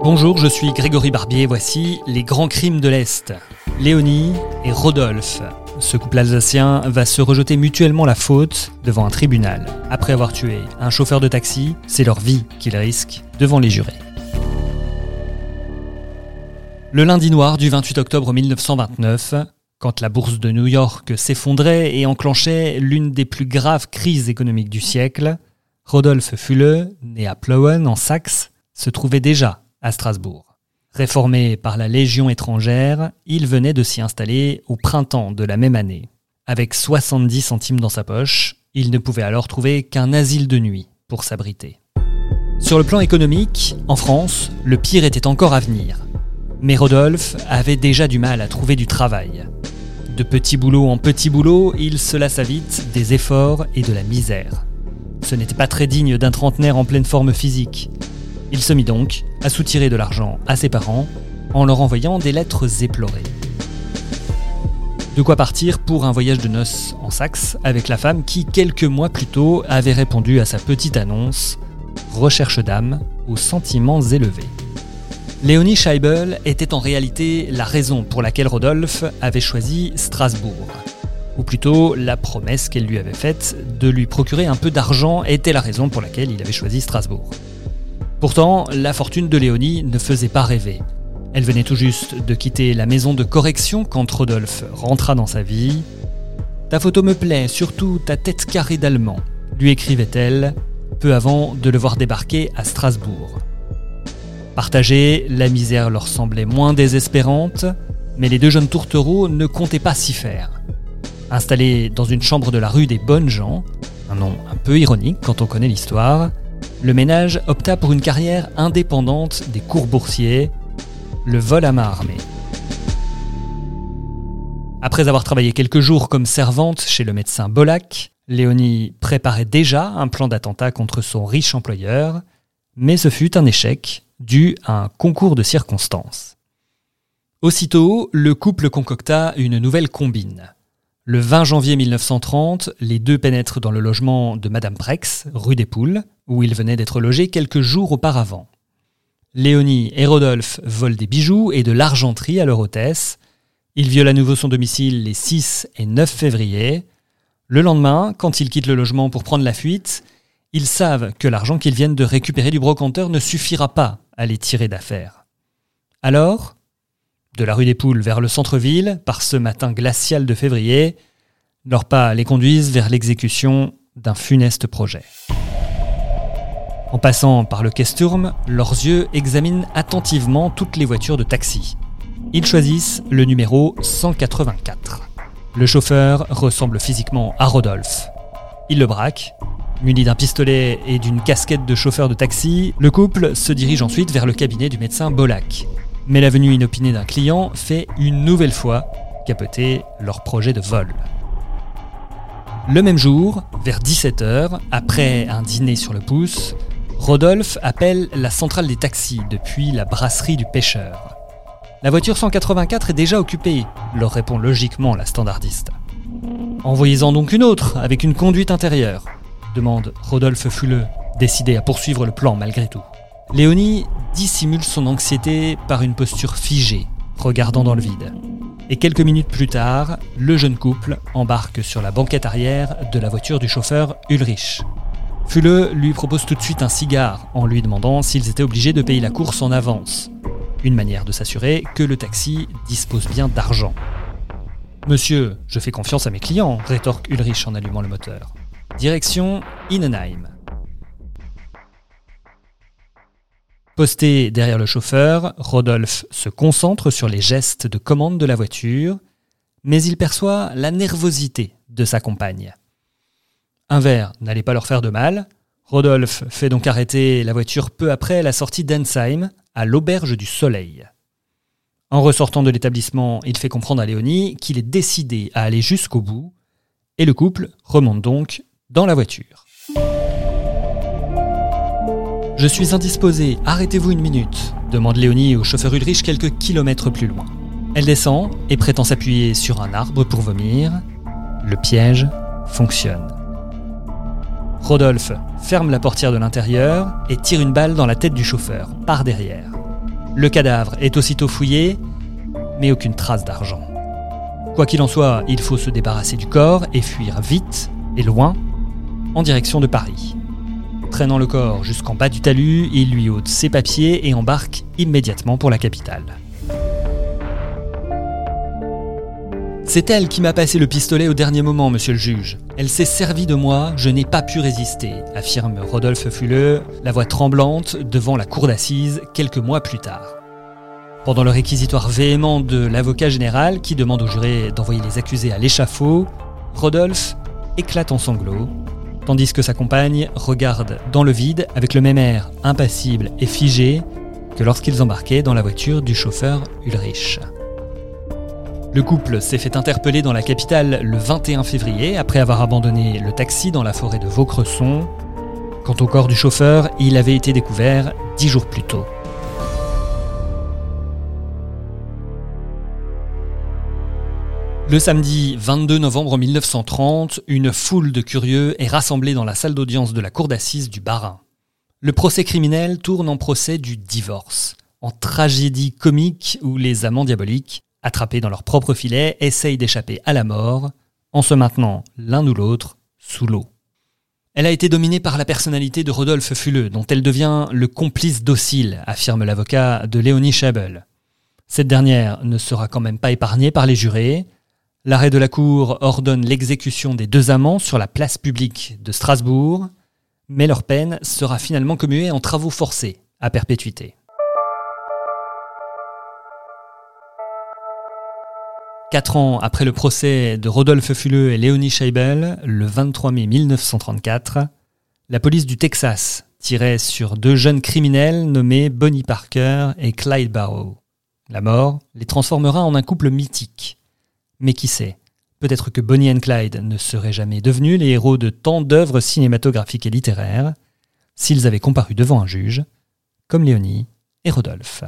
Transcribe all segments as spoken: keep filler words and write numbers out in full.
Bonjour, je suis Grégory Barbier, voici les grands crimes de l'Est. Léonie et Rodolphe. Ce couple alsacien va se rejeter mutuellement la faute devant un tribunal. Après avoir tué un chauffeur de taxi, c'est leur vie qu'ils risquent devant les jurés. Le lundi noir du vingt-huit octobre mille neuf cent vingt-neuf, quand la bourse de New York s'effondrait et enclenchait l'une des plus graves crises économiques du siècle, Rodolphe Fuleux, né à Plauen en Saxe, se trouvait déjà à Strasbourg. Réformé par la Légion étrangère, il venait de s'y installer au printemps de la même année. Avec soixante-dix centimes dans sa poche, il ne pouvait alors trouver qu'un asile de nuit pour s'abriter. Sur le plan économique, en France, le pire était encore à venir. Mais Rodolphe avait déjà du mal à trouver du travail. De petit boulot en petit boulot, il se lassa vite des efforts et de la misère. Ce n'était pas très digne d'un trentenaire en pleine forme physique. Il se mit donc à soutirer de l'argent à ses parents en leur envoyant des lettres éplorées. De quoi partir pour un voyage de noces en Saxe avec la femme qui, quelques mois plus tôt, avait répondu à sa petite annonce « Recherche d'âme aux sentiments élevés ». Léonie Scheibel était en réalité la raison pour laquelle Rodolphe avait choisi Strasbourg. Ou plutôt, la promesse qu'elle lui avait faite de lui procurer un peu d'argent était la raison pour laquelle il avait choisi Strasbourg. Pourtant, la fortune de Léonie ne faisait pas rêver. Elle venait tout juste de quitter la maison de correction quand Rodolphe rentra dans sa vie. « Ta photo me plaît, surtout ta tête carrée d'allemand », lui écrivait-elle, peu avant de le voir débarquer à Strasbourg. Partagée, la misère leur semblait moins désespérante, mais les deux jeunes tourtereaux ne comptaient pas s'y faire. Installés dans une chambre de la rue des Bonnes gens, un nom un peu ironique quand on connaît l'histoire, le ménage opta pour une carrière indépendante des cours boursiers, le vol à main armée. Après avoir travaillé quelques jours comme servante chez le médecin Bollac, Léonie préparait déjà un plan d'attentat contre son riche employeur, mais ce fut un échec dû à un concours de circonstances. Aussitôt, le couple concocta une nouvelle combine. Le vingt janvier mille neuf cent trente, les deux pénètrent dans le logement de Madame Prex, rue des Poules, où ils venaient d'être logés quelques jours auparavant. Léonie et Rodolphe volent des bijoux et de l'argenterie à leur hôtesse. Ils violent à nouveau son domicile les six et neuf février. Le lendemain, quand ils quittent le logement pour prendre la fuite, ils savent que l'argent qu'ils viennent de récupérer du brocanteur ne suffira pas à les tirer d'affaire. Alors, de la rue des Poules vers le centre-ville, par ce matin glacial de février, leurs pas les conduisent vers l'exécution d'un funeste projet. En passant par le Kesturm, leurs yeux examinent attentivement toutes les voitures de taxi. Ils choisissent le numéro cent quatre-vingt-quatre. Le chauffeur ressemble physiquement à Rodolphe. Ils le braquent. Muni d'un pistolet et d'une casquette de chauffeur de taxi, le couple se dirige ensuite vers le cabinet du médecin Bollac. Mais la venue inopinée d'un client fait une nouvelle fois capoter leur projet de vol. Le même jour, vers dix-sept heures, après un dîner sur le pouce, Rodolphe appelle la centrale des taxis depuis la brasserie du pêcheur. La voiture cent quatre-vingt-quatre est déjà occupée, leur répond logiquement la standardiste. Envoyez-en donc une autre, avec une conduite intérieure, demande Rodolphe Fuleux, décidé à poursuivre le plan malgré tout. Léonie dissimule son anxiété par une posture figée, regardant dans le vide. Et quelques minutes plus tard, le jeune couple embarque sur la banquette arrière de la voiture du chauffeur Ulrich. Fuleux lui propose tout de suite un cigare en lui demandant s'ils étaient obligés de payer la course en avance. Une manière de s'assurer que le taxi dispose bien d'argent. « Monsieur, je fais confiance à mes clients », rétorque Ulrich en allumant le moteur. Direction Innenheim. Posté derrière le chauffeur, Rodolphe se concentre sur les gestes de commande de la voiture, mais il perçoit la nervosité de sa compagne. Un verre n'allait pas leur faire de mal, Rodolphe fait donc arrêter la voiture peu après la sortie d'Ensheim, à l'Auberge du Soleil. En ressortant de l'établissement, il fait comprendre à Léonie qu'il est décidé à aller jusqu'au bout, et le couple remonte donc dans la voiture. « Je suis indisposée, arrêtez-vous une minute », demande Léonie au chauffeur Ulrich quelques kilomètres plus loin. Elle descend et prétend s'appuyer sur un arbre pour vomir. Le piège fonctionne. Rodolphe ferme la portière de l'intérieur et tire une balle dans la tête du chauffeur, par derrière. Le cadavre est aussitôt fouillé, mais aucune trace d'argent. Quoi qu'il en soit, il faut se débarrasser du corps et fuir vite et loin, en direction de Paris. Traînant le corps jusqu'en bas du talus, il lui ôte ses papiers et embarque immédiatement pour la capitale. C'est elle qui m'a passé le pistolet au dernier moment, monsieur le juge. Elle s'est servie de moi, je n'ai pas pu résister, affirme Rodolphe Fuleux, la voix tremblante, devant la cour d'assises quelques mois plus tard. Pendant le réquisitoire véhément de l'avocat général qui demande au juré d'envoyer les accusés à l'échafaud, Rodolphe éclate en sanglots, tandis que sa compagne regarde dans le vide avec le même air impassible et figé que lorsqu'ils embarquaient dans la voiture du chauffeur Ulrich. Le couple s'est fait interpeller dans la capitale le vingt et un février, après avoir abandonné le taxi dans la forêt de Vaucresson. Quant au corps du chauffeur, il avait été découvert dix jours plus tôt. Le samedi vingt-deux novembre mille neuf cent trente, une foule de curieux est rassemblée dans la salle d'audience de la cour d'assises du Bas-Rhin. Le procès criminel tourne en procès du divorce, en tragédie comique où les amants diaboliques, attrapés dans leur propre filet, essayent d'échapper à la mort en se maintenant l'un ou l'autre sous l'eau. Elle a été dominée par la personnalité de Rodolphe Fuleux, dont elle devient le complice docile, affirme l'avocat de Léonie Scheibel. Cette dernière ne sera quand même pas épargnée par les jurés. L'arrêt de la cour ordonne l'exécution des deux amants sur la place publique de Strasbourg, mais leur peine sera finalement commuée en travaux forcés à perpétuité. Quatre ans après le procès de Rodolphe Fuleux et Léonie Scheibel, le vingt-trois mai mille neuf cent trente-quatre, la police du Texas tirait sur deux jeunes criminels nommés Bonnie Parker et Clyde Barrow. La mort les transformera en un couple mythique. Mais qui sait, peut-être que Bonnie et Clyde ne seraient jamais devenus les héros de tant d'œuvres cinématographiques et littéraires s'ils avaient comparu devant un juge, comme Léonie et Rodolphe.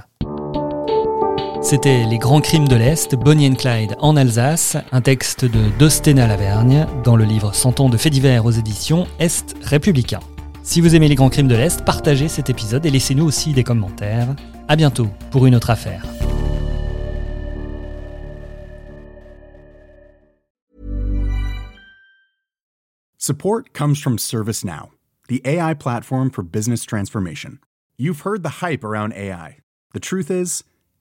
C'était Les Grands Crimes de l'Est, Bonnie and Clyde en Alsace, un texte de Dosténa Lavergne dans le livre Cent ans de faits divers aux éditions Est Républicain. Si vous aimez Les Grands Crimes de l'Est, partagez cet épisode et laissez-nous aussi des commentaires. À bientôt pour une autre affaire. Support comes from ServiceNow, the A I platform for business transformation. You've heard the hype around A I. The truth is,